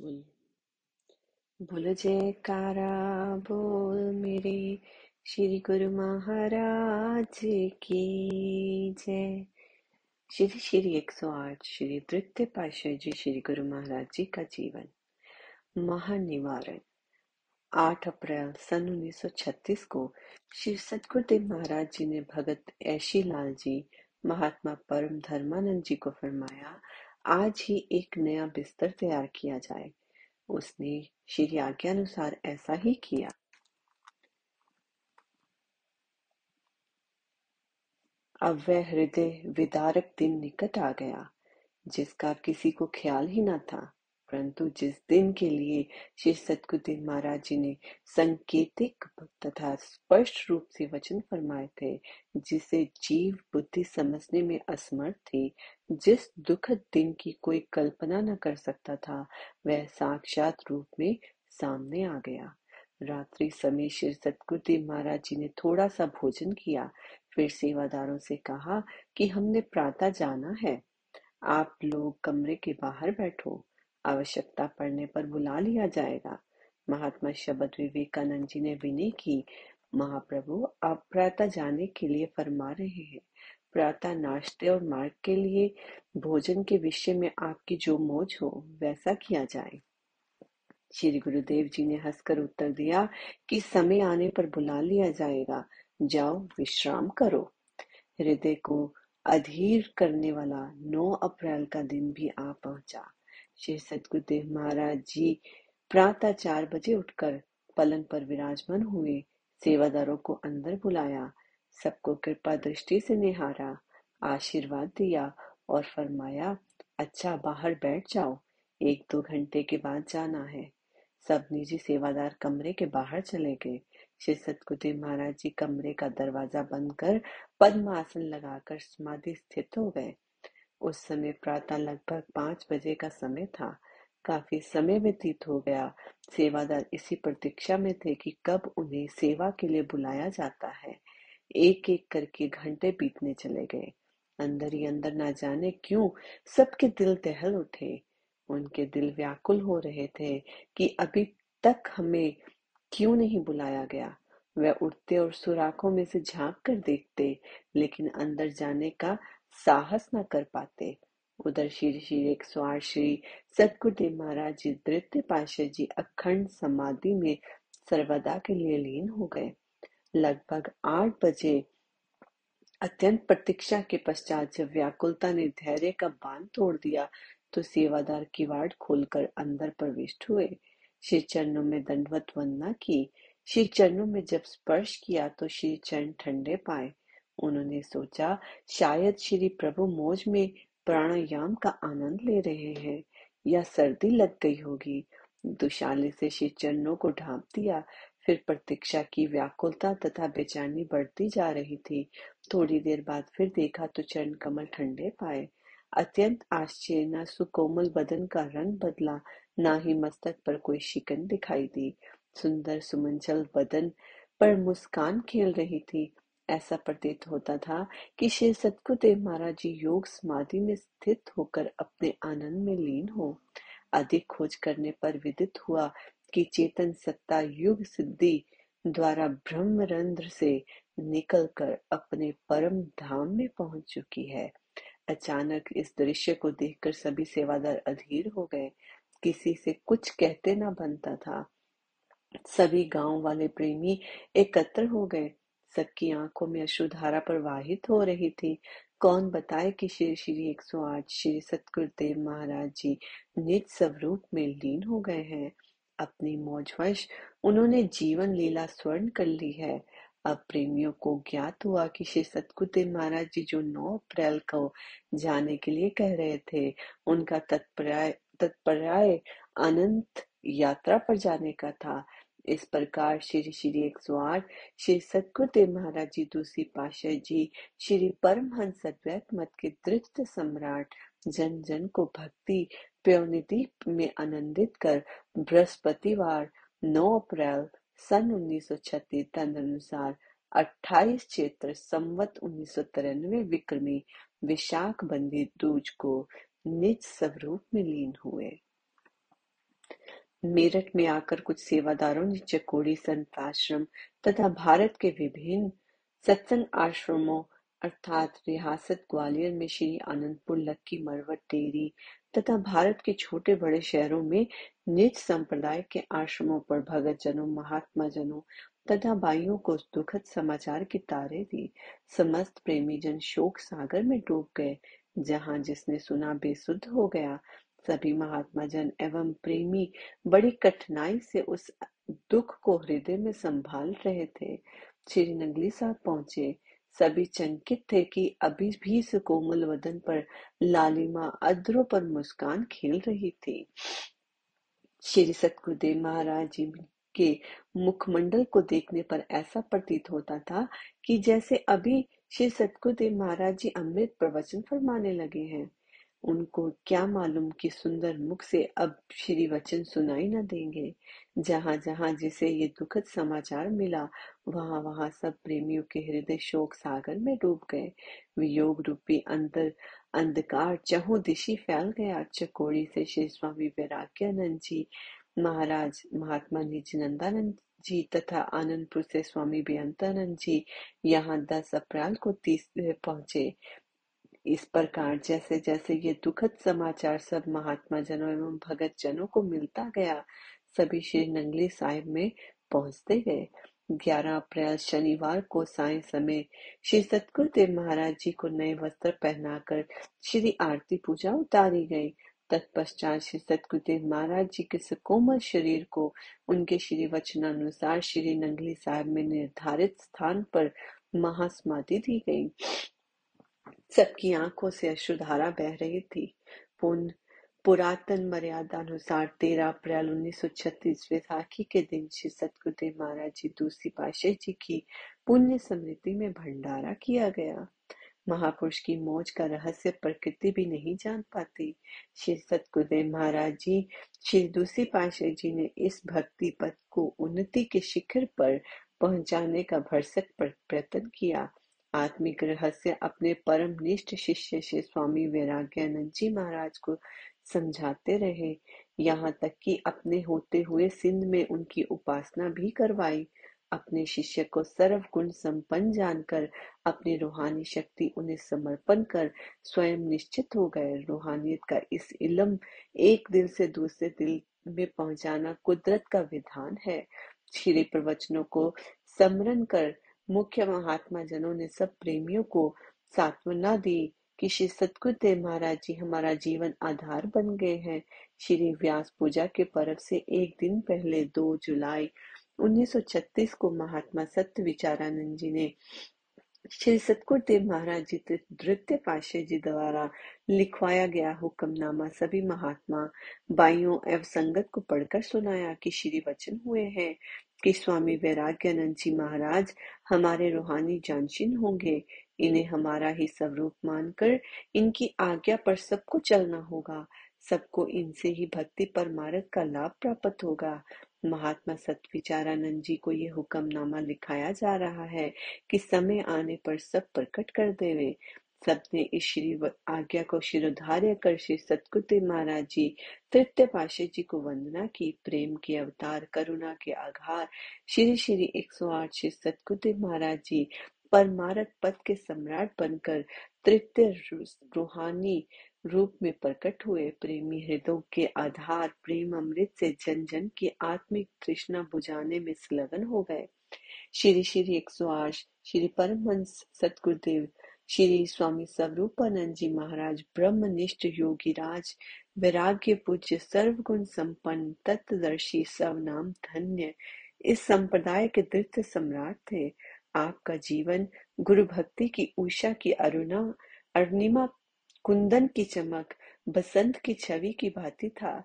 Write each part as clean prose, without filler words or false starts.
बोल बोल जयकारा बोल मेरे श्री गुरु महाराज की जय। श्री श्री 108 श्री दूसरी पाशे जी श्री गुरु महाराज जी का जीवन महानिवारण 8 अप्रैल सन 1936 को श्री सतगुरु देव महाराज जी ने भगत ऐशी लाल जी महात्मा परम धर्मानंद जी को फरमाया, आज ही एक नया बिस्तर तैयार किया जाए। उसने श्री आज्ञा अनुसार ऐसा ही किया। अब वह हृदय विदारक दिन निकट आ गया जिसका किसी को ख्याल ही न था, परंतु जिस दिन के लिए श्री सतगुरुदेव महाराज जी ने संकेतिक तथा स्पष्ट रूप से वचन फरमाए थे, जिसे जीव बुद्धि समझने में असमर्थ थी, जिस दुखद दिन की कोई कल्पना न कर सकता था, वह साक्षात रूप में सामने आ गया। रात्रि समय श्री सतगुरुदेव महाराज जी ने थोड़ा सा भोजन किया, फिर सेवादारों से कहा कि हमने प्रातः जाना है, आप लोग कमरे के बाहर बैठो, आवश्यकता पड़ने पर बुला लिया जाएगा। महात्मा शब्द विवेकानंद जी ने विनय की, महाप्रभु आप प्रातः जाने के लिए फरमा रहे हैं। प्रातः नाश्ते और मार्ग के लिए भोजन के विषय में आपकी जो मौज हो वैसा किया जाए। श्री गुरुदेव जी ने हंसकर उत्तर दिया कि समय आने पर बुला लिया जाएगा, जाओ विश्राम करो। हृदय को अधीर करने वाला 9 अप्रैल का दिन भी आ पहुंचा। श्री सतगुरुदेव महाराज जी प्रातः 4 बजे उठकर पलंग पर विराजमान हुए, सेवादारों को अंदर बुलाया, सबको कृपा दृष्टि से निहारा, आशीर्वाद दिया और फरमाया, अच्छा बाहर बैठ जाओ, 1-2 घंटे के बाद जाना है। सब निजी सेवादार कमरे के बाहर चले गए। श्री सतगुरुदेव महाराज जी कमरे का दरवाजा बंद कर पद्मासन लगाकर समाधि स्थित हो गए। उस समय प्रातः लगभग 5 बजे का समय था। काफी समय व्यतीत हो गया। सेवादार इसी प्रतीक्षा में थे कि कब उन्हें सेवा के लिए बुलाया जाता है। एक एक करके घंटे बीतने चले गए। अंदर ही अंदर ना जाने क्यों सबके दिल दहल उठे। उनके दिल व्याकुल हो रहे थे कि अभी तक हमें क्यों नहीं बुलाया गया। वह उठते और सुराखों में से झांक कर देखते, लेकिन अंदर जाने का साहस न कर पाते। उधर श्री श्री 108 श्री सतगुरुदेव महाराज जी द्वितीय पातशाह जी अखंड समाधि में सर्वदा के लिए लीन हो गए। लगभग 8 बजे अत्यंत प्रतीक्षा के पश्चात जब व्याकुलता ने धैर्य का बांध तोड़ दिया तो सेवादार किवाड़ खोलकर अंदर प्रविष्ट हुए। श्री चरणों में दंडवत वंदना की। श्री चरणों में जब स्पर्श किया तो श्री चरण ठंडे पाए। उन्होंने सोचा शायद श्री प्रभु मौज में प्राणायाम का आनंद ले रहे हैं या सर्दी लग गई होगी। दुशाले से श्री चरणों को ढांप दिया। फिर प्रतीक्षा की व्याकुलता तथा बेचैनी बढ़ती जा रही थी। थोड़ी देर बाद फिर देखा तो चरण कमल ठंडे पाए। अत्यंत आश्चर्य, न सुकोमल बदन का रंग बदला, ना ही मस्तक पर कोई शिकन दिखाई दी। सुंदर सुमंजल बदन पर मुस्कान खेल रही थी। ऐसा प्रतीत होता था कि श्री सतगुरुदेव महाराज जी योग समाधि में स्थित होकर अपने आनंद में लीन हो। अधिक खोज करने पर विदित हुआ कि चेतन सत्ता युग सिद्धि द्वारा ब्रह्मरंध्र से निकलकर अपने परम धाम में पहुंच चुकी है। अचानक इस दृश्य को देखकर सभी सेवादार अधीर हो गए। किसी से कुछ कहते ना बनता था। सभी गांव वाले प्रेमी एकत्र हो गए। सबकी आंखों में अश्रुधारा प्रवाहित हो रही थी। कौन बताए कि श्री श्री 108 श्री सतगुरुदेव महाराज जी निज स्वरूप में लीन हो गए हैं। अपनी मौजवश उन्होंने जीवन लीला स्वर्ण कर ली है। अब प्रेमियों को ज्ञात हुआ कि श्री सतगुरुदेव महाराज जी जो 9 अप्रैल को जाने के लिए कह रहे थे, उनका तत्पर्य अनंत यात्रा पर जाने का था। इस प्रकार श्री श्री 108 श्री सतगुरुदेव महाराज जी दूसरी पातशाह जी श्री परमहंस अद्वैत मत के दृष्ट सम्राट जन जन को भक्ति प्योनिधि में आनंदित कर बृहस्पतिवार 9 अप्रैल सन 1936 तदनुसार 28 चैत्र संवत 1993 विक्रमी विशाख बंदी दूज को निज स्वरूप में लीन हुए। मेरठ में आकर कुछ सेवादारों ने चकोड़ी संताश्रम तथा भारत के विभिन्न सत्संग आश्रमों अर्थात रियासत ग्वालियर में श्री आनंदपुर, लक्की, मरवट, टेरी तथा भारत के छोटे बड़े शहरों में निज संप्रदाय के आश्रमों पर भगत जनों, महात्मा जनों तथा भाइयों को दुखद समाचार की तारे दी। समस्त प्रेमी जन शोक सागर में डूब गए, जहां जिसने सुना बेसुध हो गया। सभी महात्मा जन एवं प्रेमी बड़ी कठिनाई से उस दुख को हृदय में संभाल रहे थे। श्री नंगली साहिब पहुंचे, सभी चंकित थे कि अभी भी सुकोमल वदन पर लालिमा, अधरों पर मुस्कान खेल रही थी। श्री सतगुरु देव महाराज जी के मुखमंडल को देखने पर ऐसा प्रतीत होता था कि जैसे अभी श्री सतगुरु देव महाराज जी अमृत प्रवचन फरमाने लगे हैं। उनको क्या मालूम कि सुंदर मुख से अब श्री वचन सुनाई न देंगे। जहां जहां जिसे ये दुखद समाचार मिला, वहां वहां सब प्रेमियों के हृदय शोक सागर में डूब गए। वियोग रूपी अंतर अंधकार चहुं दिशी फैल गया। चकोड़ी से श्री स्वामी वैराग्यानंद जी महाराज, महात्मा निज नंदानंद जी तथा आनंदपुर से स्वामी बेंतानंद जी यहाँ 10 अप्रैल को 30 पहुंचे। इस प्रकार जैसे जैसे ये दुखद समाचार सब महात्मा जनों एवं भगत जनों को मिलता गया, सभी श्री नंगली साहिब में पहुंचते गए। 11 अप्रैल शनिवार को साय समय श्री सतगुरु देव महाराज जी को नए वस्त्र पहनाकर श्री आरती पूजा उतारी गई। तत्पश्चात श्री सतगुरुदेव महाराज जी के सुकोमल शरीर को उनके श्री वचनानुसार श्री नंगली साहिब में निर्धारित स्थान पर महासमाधि दी गई। सबकी आंखों से अश्रुधारा बह रही थी। पुरातन मर्यादा अनुसार 13 अप्रैल 1936 वैसाखी के दिन श्री सतगुरुदेव महाराज जी दूसरी पाशे जी की पुण्य स्मृति में भंडारा किया गया। महापुरुष की मौज का रहस्य प्रकृति भी नहीं जान पाती। श्री सतगुरुदेव महाराज जी, श्री दूसरी पाशे जी ने इस भक्ति पद को उन्नति के शिखर पर पहुंचाने का भरसक प्रयत्न किया। आत्मिक रहस्य अपने परम निष्ठ शिष्य श्री स्वामी वैराग्यानंद जी महाराज को समझाते रहे, यहाँ तक कि अपने होते हुए सिंध में उनकी उपासना भी करवाई। अपने शिष्य को सर्व गुण संपन्न जानकर अपनी रूहानी शक्ति उन्हें समर्पण कर स्वयं निश्चित हो गए। रूहानियत का इस इल्म एक दिल से दूसरे दिल में पहुंचाना कुदरत का विधान है। श्री प्रवचनों को स्मरण कर मुख्य महात्मा जनों ने सब प्रेमियों को सांत्वना दी कि श्री सतगुरुदेव महाराज जी हमारा जीवन आधार बन गए हैं। श्री व्यास पूजा के पर्व से एक दिन पहले 2 जुलाई 1936 को महात्मा सत्य विचारानंद जी ने श्री सतगुरुदेव महाराज जी द्वितीय पातशाह जी द्वारा लिखवाया गया हुक्मनामा सभी महात्मा भाइयों एवं संगत को पढ़कर सुनाया कि श्री वचन हुए हैं कि स्वामी वैराग्यानंद जी महाराज हमारे रूहानी जानशीन होंगे। इन्हें हमारा ही स्वरूप मानकर इनकी आज्ञा पर सबको चलना होगा। सबको इनसे ही भक्ति परमार्थ का लाभ प्राप्त होगा। महात्मा सत्य विचारानंद जी को ये हुक्मनामा लिखाया जा रहा है कि समय आने पर सब प्रकट कर देवे। सबने इस श्री आज्ञा को शिरोधार्य कर श्री सतगुरुदेव महाराज जी तृतीय पातशाह जी को वंदना की। प्रेम के अवतार, करुणा के आधार श्री श्री 108 श्री सतगुरुदेव महाराज जी परमार्थ पद के सम्राट बनकर तृतीय रूहानी रूप में प्रकट हुए। प्रेमी हृदय के आधार प्रेम अमृत से जन जन की आत्मिक तृष्णा बुझाने में संलग्न हो गए। श्री श्री 108 श्री परमहंस सतगुरुदेव श्री स्वामी स्वरूपानंद जी महाराज ब्रह्मनिष्ठ योगीराज वैराग्य पूज्य सर्वगुण संपन्न तत्वदर्शी सर्वनाम धन्य इस संप्रदाय के द्वितीय सम्राट थे। आपका जीवन गुरु भक्ति की उषा की अरुणा अरुणिमा कुंदन की चमक बसंत की छवि की भांति था।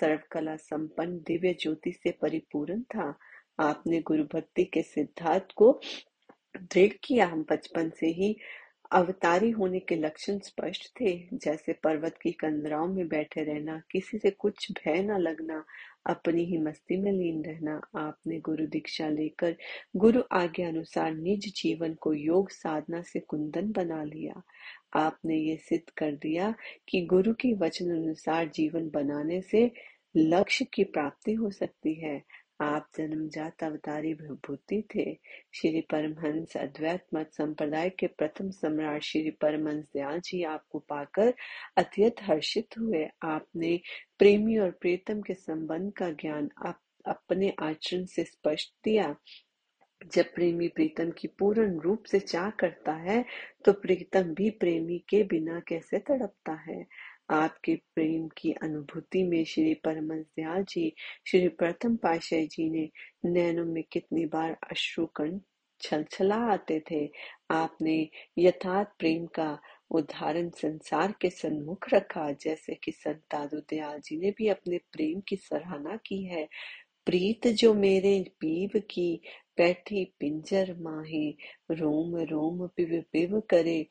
सर्वकला संपन्न दिव्य ज्योति से परिपूर्ण था। आपने गुरु भक्ति के सिद्धांत को दृढ़ किया। हम बचपन से ही अवतारी होने के लक्षण स्पष्ट थे, जैसे पर्वत की कंदराओं में बैठे रहना, किसी से कुछ भय न लगना, अपनी ही मस्ती में लीन रहना। आपने गुरु दीक्षा लेकर गुरु आज्ञा अनुसार निज जीवन को योग साधना से कुंदन बना लिया। आपने ये सिद्ध कर दिया कि गुरु की वचन अनुसार जीवन बनाने से लक्ष्य की प्राप्ति हो सकती है। आप जन्मजात अवतारी विभूति थे। श्री परमहंस अद्वैत मत संप्रदाय के प्रथम सम्राट श्री परमहंस दयाल जी आपको पाकर अत्यंत हर्षित हुए। आपने प्रेमी और प्रीतम के संबंध का ज्ञान आप अपने आचरण से स्पष्ट दिया। जब प्रेमी प्रीतम की पूर्ण रूप से चाह करता है तो प्रीतम भी प्रेमी के बिना कैसे तड़पता है। आपके प्रेम की अनुभूति में श्री परमहंस दयाल जी श्री प्रथम पाशे जी ने नैनों में कितनी बार अश्रुकण छलछला आते थे। आपने यथार्थ प्रेम का उदाहरण संसार के सन्मुख रखा, जैसे कि संत दादु दयाल जी ने भी अपने प्रेम की सराहना की है। प्रीत जो मेरे पीव की बैठी पिंजर माहे, रोम रोम पिव पिव करे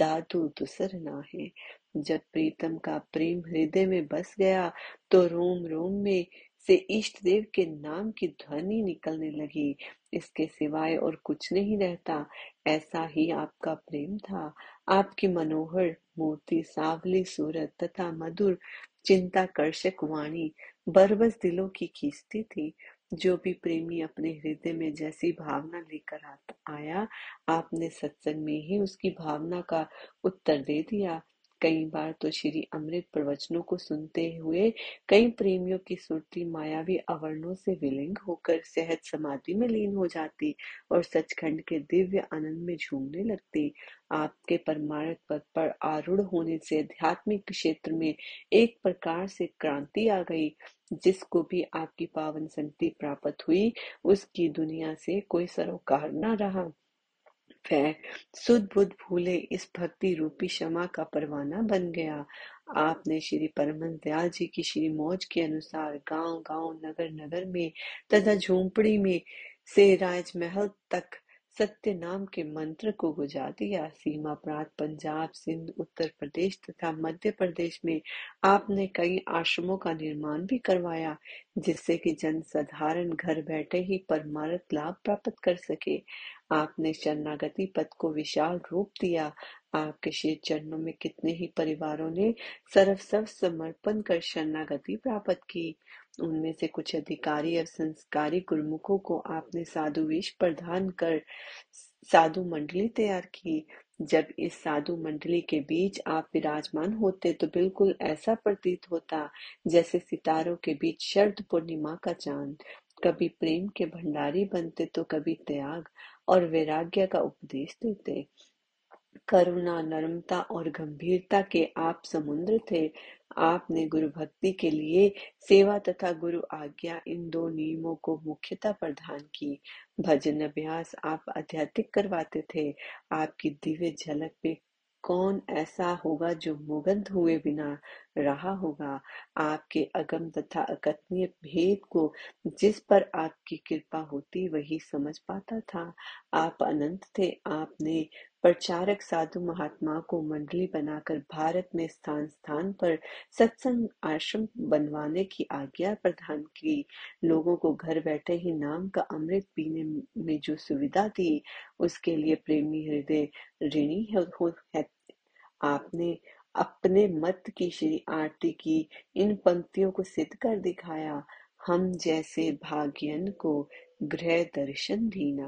दादू दुसर नाहे। जब प्रीतम का प्रेम हृदय में बस गया तो रोम रोम में से इष्ट देव के नाम की ध्वनि निकलने लगी। इसके सिवाय और कुछ नहीं रहता। ऐसा ही आपका प्रेम था। आपकी मनोहर मूर्ति, सावली सूरत तथा मधुर चिंता कर्षक वाणी बरबस दिलों की खींचती थी। जो भी प्रेमी अपने हृदय में जैसी भावना लेकर आया, आपने सत्संग में ही उसकी भावना का उत्तर दे दिया। कई बार तो श्री अमृत प्रवचनों को सुनते हुए कई प्रेमियों की सुरती मायावी आवरणों से विलीन होकर सहज समाधि में लीन हो जाती और सचखंड के दिव्य आनंद में झूमने लगती। आपके परमार्थ पद पर आरूढ़ होने से आध्यात्मिक क्षेत्र में एक प्रकार से क्रांति आ गई। जिसको भी आपकी पावन संगति प्राप्त हुई, उसकी दुनिया से कोई सरोकार न रहा। सुध बुध भूले इस भक्ति रूपी क्षमा का परवाना बन गया। आपने श्री परमहंस दयाल जी की श्री मौज के अनुसार गांव गांव, नगर नगर में तथा झोंपड़ी में से राजमहल तक सत्य नाम के मंत्र को गुजा दिया। सीमा प्रांत पंजाब, सिंध, उत्तर प्रदेश तथा मध्य प्रदेश में आपने कई आश्रमों का निर्माण भी करवाया, जिससे कि जन साधारण घर बैठे ही परमार्थ लाभ प्राप्त कर सके। आपने शरणागति पद को विशाल रूप दिया। आपके श्री चरणों में कितने ही परिवारों ने सर्वस्व समर्पण कर शरणागति प्राप्त की। उनमें से कुछ अधिकारी और संस्कारी गुरुमुखों को आपने साधु वेश प्रदान कर साधु मंडली तैयार की। जब इस साधु मंडली के बीच आप विराजमान होते तो बिल्कुल ऐसा प्रतीत होता जैसे सितारों के बीच शरद पूर्णिमा का चांद। कभी प्रेम के भंडारी बनते तो कभी त्याग और वैराग्य का उपदेश देते। करुणा, नरमता और गंभीरता के आप समुद्र थे। आपने गुरु भक्ति के लिए सेवा तथा गुरु आज्ञा, इन दो नियमों को मुख्यतः प्रदान की। भजन अभ्यास आप आध्यात्मिक करवाते थे। आपकी दिव्य झलक पे कौन ऐसा होगा जो मुग्ध हुए बिना रहा होगा। आपके अगम तथा अकथनीय भेद को जिस पर आपकी कृपा होती वही समझ पाता था। आप अनंत थे। आपने प्रचारक साधु महात्मा को मंडली बनाकर भारत में स्थान स्थान पर सत्संग आश्रम बनवाने की आज्ञा प्रदान की। लोगों को घर बैठे ही नाम का अमृत पीने में जो सुविधा दी, उसके लिए प्रेमी हृदय ऋणी है। आपने अपने मत की श्री आरती की इन पंक्तियों को सिद्ध कर दिखाया, हम जैसे भाग्यन को गृह दर्शन दीना,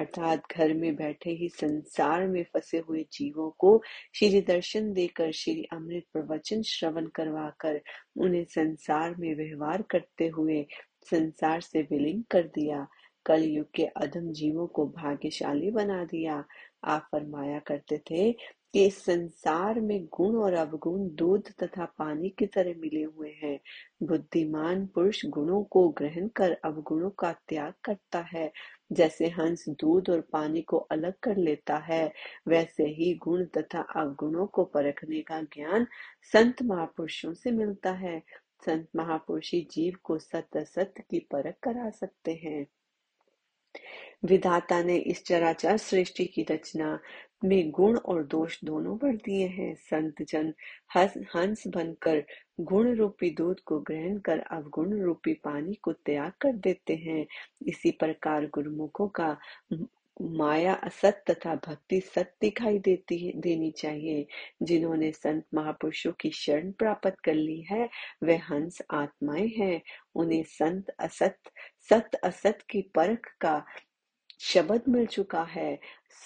अर्थात घर में बैठे ही संसार में फंसे हुए जीवों को श्री दर्शन देकर, श्री अमृत प्रवचन श्रवण करवाकर उन्हें संसार में व्यवहार करते हुए संसार से विलीन कर दिया। कलयुग के अधम जीवों को भाग्यशाली बना दिया। आप फरमाया करते थे कि इस संसार में गुण और अवगुण दूध तथा पानी की तरह मिले हुए हैं। बुद्धिमान पुरुष गुणों को ग्रहण कर अवगुणों का त्याग करता है। जैसे हंस दूध और पानी को अलग कर लेता है, वैसे ही गुण तथा अवगुणों को परखने का ज्ञान संत महापुरुषों से मिलता है। संत महापुरुषी जीव को सत्य असत्य की परख करा सकते हैं। विधाता ने इस चराचर सृष्टि की रचना में गुण और दोष दोनों भर दिए हैं। संत जन हंस बनकर गुण रूपी दूध को ग्रहण कर अवगुण रूपी पानी को त्याग कर देते हैं। इसी प्रकार गुरुमुखों का माया असत तथा भक्ति सत दिखाई देनी चाहिए। जिन्होंने संत महापुरुषों की शरण प्राप्त कर ली है वे हंस आत्माएं हैं। उन्हें संत असत सत असत की परख का शब्द मिल चुका है।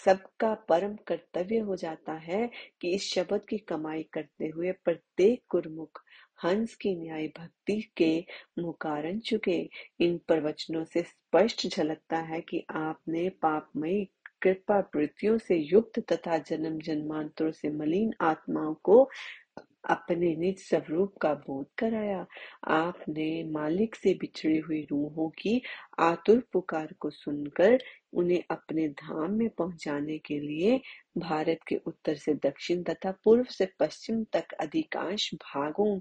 सबका परम कर्तव्य हो जाता है कि इस शब्द की कमाई करते हुए प्रत्येक गुरुमुख हंस की न्याय भक्ति के मुकारण चुके। इन प्रवचनों से स्पष्ट झलकता है कि आपने पापमयी कृपा वृत्तियों से युक्त तथा जन्म जन्मांतरों से मलिन आत्माओं को अपने निज स्वरूप का बोध कराया। आपने मालिक से बिछड़ी हुई रूहों की आतुर पुकार को सुनकर उन्हें अपने धाम में पहुंचाने के लिए भारत के उत्तर से दक्षिण तथा पूर्व से पश्चिम तक अधिकांश भागों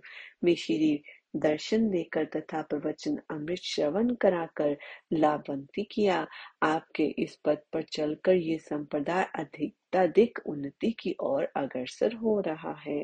में श्री दर्शन देकर तथा प्रवचन अमृत श्रवण कराकर लाभान्वित किया। आपके इस पद पर चलकर ये संप्रदाय अधिकाधिक उन्नति की ओर अग्रसर हो रहा है।